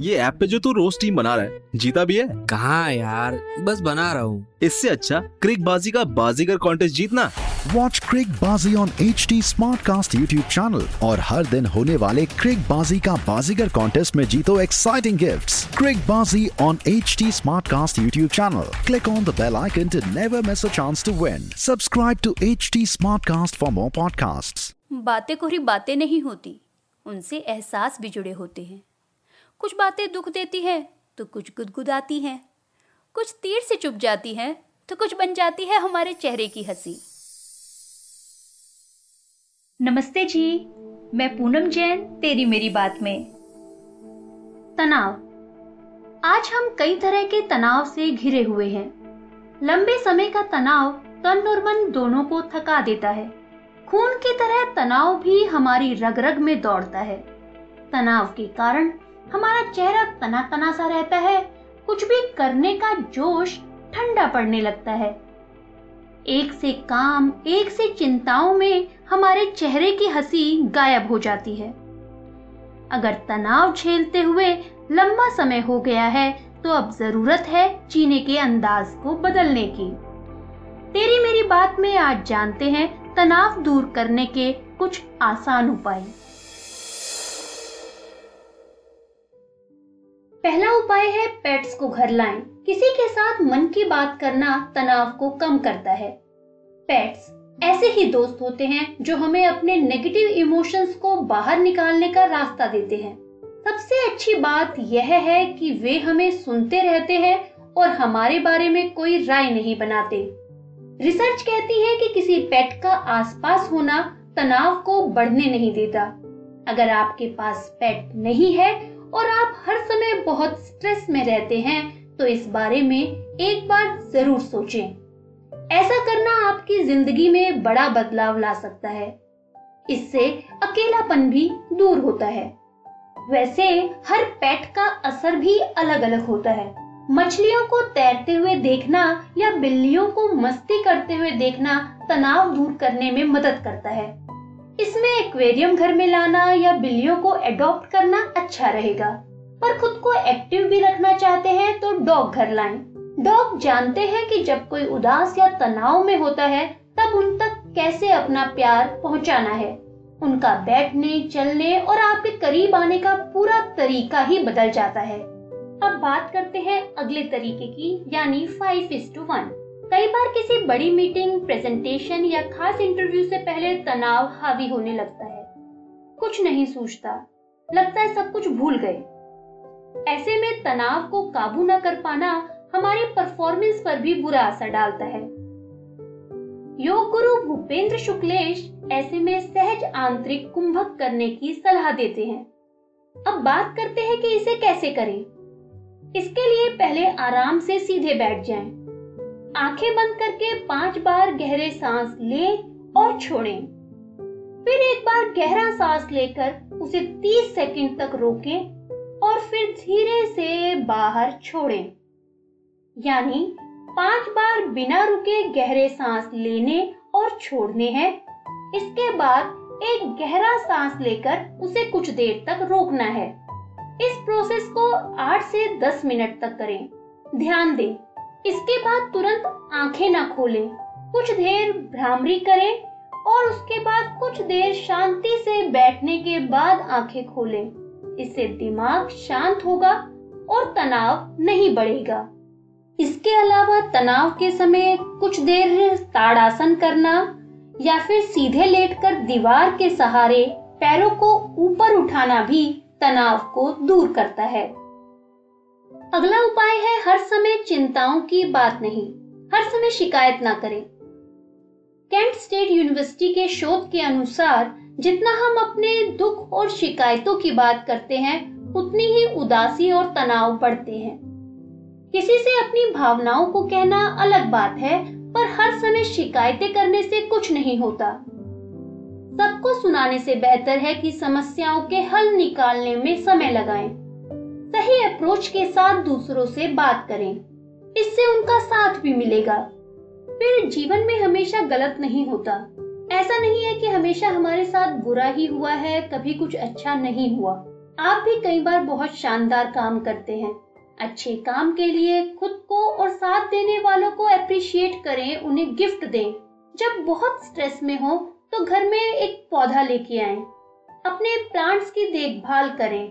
ये ऐप पे जो तू रोज टीम बना रहा है, जीता भी है? कहाँ यार, बस बना रहा हूँ। इससे अच्छा क्रिक बाजी का बाजीगर कॉन्टेस्ट जीतना। Watch क्रिक बाजी on HT SmartCast YouTube channel और हर दिन होने वाले क्रिक बाजी का बाजीगर कॉन्टेस्ट में जीतो एक्साइटिंग गिफ्ट्स। क्रिक बाजी on HT SmartCast YouTube channel. Click on the bell icon to never miss a chance to win. Subscribe to HT SmartCast for more podcasts. बातें कोरी बातें नहीं होती, उनसे एहसास भी जुड़े होते हैं। कुछ बातें दुख देती है तो कुछ गुदगुदाती है, कुछ तीर से चुप जाती है तो कुछ बन जाती है हमारे चेहरे की हंसी। नमस्ते जी, मैं पूनम जैन, तेरी मेरी बात में। तनाव। आज हम कई तरह के तनाव से घिरे हुए हैं। लंबे समय का तनाव तन और मन दोनों को थका देता है। खून की तरह तनाव भी हमारी रग-रग में दौड़ता है। तनाव के कारण हमारा चेहरा तना-तना सा रहता है, कुछ भी करने का जोश ठंडा पड़ने लगता है। एक से काम, एक से चिंताओं में हमारे चेहरे की हंसी गायब हो जाती है। अगर तनाव झेलते हुए लंबा समय हो गया है तो अब जरूरत है जीने के अंदाज को बदलने की। तेरी मेरी बात में आज जानते हैं तनाव दूर करने के कुछ आसान उपाय। पहला उपाय है पेट्स को घर लाएं। किसी के साथ मन की बात करना तनाव को कम करता है। पेट्स ऐसे ही दोस्त होते हैं जो हमें अपने नेगेटिव इमोशंस को बाहर निकालने का रास्ता देते हैं। सबसे अच्छी बात यह है कि वे हमें सुनते रहते हैं और हमारे बारे में कोई राय नहीं बनाते। रिसर्च कहती है कि किसी पेट का आसपास होना तनाव को बढ़ने नहीं देता। अगर आपके पास पेट नहीं है और आप हर समय बहुत स्ट्रेस में रहते हैं तो इस बारे में एक बार जरूर सोचें। ऐसा करना आपकी जिंदगी में बड़ा बदलाव ला सकता है। इससे अकेलापन भी दूर होता है। वैसे हर पेट का असर भी अलग अलग होता है। मछलियों को तैरते हुए देखना या बिल्लियों को मस्ती करते हुए देखना तनाव दूर करने में मदद करता है। इसमें एक्वेरियम घर में लाना या बिल्लियों को एडॉप्ट करना अच्छा रहेगा। पर खुद को एक्टिव भी रखना चाहते हैं तो डॉग घर लाएं। डॉग जानते हैं कि जब कोई उदास या तनाव में होता है तब उन तक कैसे अपना प्यार पहुंचाना है। उनका बैठने, चलने और आपके करीब आने का पूरा तरीका ही बदल जाता है। अब बात करते हैं अगले तरीके की, यानी 5:1। कई बार किसी बड़ी मीटिंग, प्रेजेंटेशन या खास इंटरव्यू से पहले तनाव हावी होने लगता है। कुछ नहीं सूझता, लगता है सब कुछ भूल गए। ऐसे में तनाव को काबू न कर पाना हमारी परफॉर्मेंस पर भी बुरा असर डालता है। योग गुरु भूपेंद्र शुक्लेश ऐसे में सहज आंतरिक कुंभक करने की सलाह देते हैं। अब बात करते हैं कि इसे कैसे करें। इसके लिए पहले आराम से सीधे बैठ जाएं। आंखें बंद करके 5 बार गहरे सांस लें और छोड़ें। फिर एक बार गहरा सांस लेकर उसे 30 सेकंड तक रोकें और फिर धीरे से बाहर छोड़ें। यानी 5 बार बिना रुके गहरे सांस लेने और छोड़ने हैं। इसके बाद एक गहरा सांस लेकर उसे कुछ देर तक रोकना है। इस प्रोसेस को 8 से 10 मिनट तक करें। ध्यान दें, इसके बाद तुरंत आंखें ना खोलें, कुछ देर भ्रामरी करें और उसके बाद कुछ देर शांति से बैठने के बाद आंखें खोलें। इससे दिमाग शांत होगा और तनाव नहीं बढ़ेगा। इसके अलावा तनाव के समय कुछ देर ताड़ासन करना या फिर सीधे लेटकर दीवार के सहारे पैरों को ऊपर उठाना भी तनाव को दूर करता है। अगला उपाय है हर समय चिंताओं की बात नहीं, हर समय शिकायत ना करें। केंट स्टेट यूनिवर्सिटी के शोध के अनुसार जितना हम अपने दुख और शिकायतों की बात करते हैं उतनी ही उदासी और तनाव बढ़ते हैं। किसी से अपनी भावनाओं को कहना अलग बात है, पर हर समय शिकायतें करने से कुछ नहीं होता। सबको सुनाने से बेहतर है कि समस्याओं के हल निकालने में समय लगाएं। सही अप्रोच के साथ दूसरों से बात करें, इससे उनका साथ भी मिलेगा। फिर जीवन में हमेशा गलत नहीं होता। ऐसा नहीं है कि हमेशा हमारे साथ बुरा ही हुआ है, कभी कुछ अच्छा नहीं हुआ। आप भी कई बार बहुत शानदार काम करते हैं। अच्छे काम के लिए खुद को और साथ देने वालों को अप्रिशिएट करें, उन्हें गिफ्ट दें। जब बहुत स्ट्रेस में हो तो घर में एक पौधा लेके आएं। अपने प्लांट्स की देखभाल करें।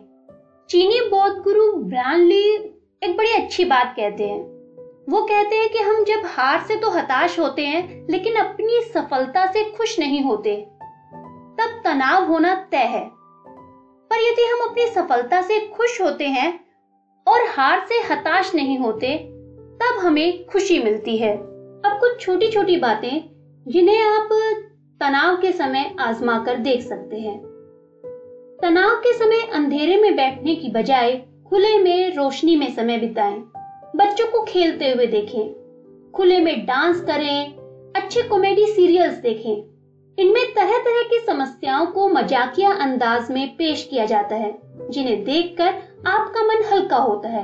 चीनी बौद्ध गुरु ब्रामली एक बड़ी अच्छी बात कहते हैं। वो कहते हैं कि हम जब हार से तो हताश होते हैं, लेकिन अपनी सफलता से खुश नहीं होते, तब तनाव होना तय है। पर यदि हम अपनी सफलता से खुश होते हैं और हार से हताश नहीं होते, तब हमें खुशी मिलती है। अब कुछ छोटी छोटी बातें जिन्हें आप तनाव के समय आजमा कर देख सकते हैं। तनाव के समय अंधेरे में बैठने की बजाय खुले में रोशनी में समय बिताएं। बच्चों को खेलते हुए देखें, खुले में डांस करें, अच्छे कॉमेडी सीरियल्स देखें। इनमें तरह तरह की समस्याओं को मजाकिया अंदाज में पेश किया जाता है, जिन्हें देखकर आपका मन हल्का होता है।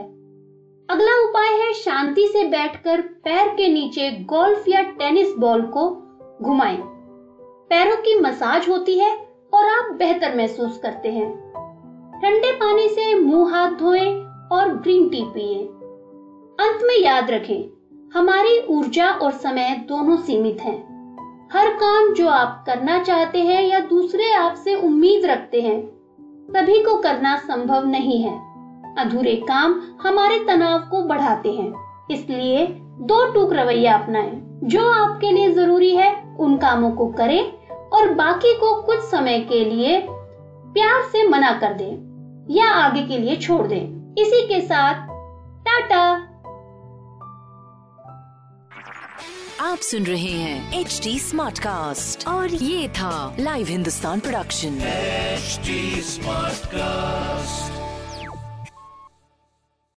अगला उपाय है शांति से बैठकर पैर के नीचे गोल्फ या टेनिस बॉल को घुमाएं। पैरों की मसाज होती है और आप बेहतर महसूस करते हैं। ठंडे पानी से मुंह हाथ धोएं और ग्रीन टी पिएं। अंत में याद रखें, हमारी ऊर्जा और समय दोनों सीमित हैं। हर काम जो आप करना चाहते हैं या दूसरे आपसे उम्मीद रखते हैं, सभी को करना संभव नहीं है। अधूरे काम हमारे तनाव को बढ़ाते हैं। इसलिए दो टूक रवैया अपनाएं। जो आपके लिए जरूरी है उन कामों को करें और बाकी को कुछ समय के लिए प्यार से मना कर दें या आगे के लिए छोड़ दें। इसी के साथ टाटा। आप सुन रहे हैं HT SmartCast और ये था live Hindustan production HT SmartCast।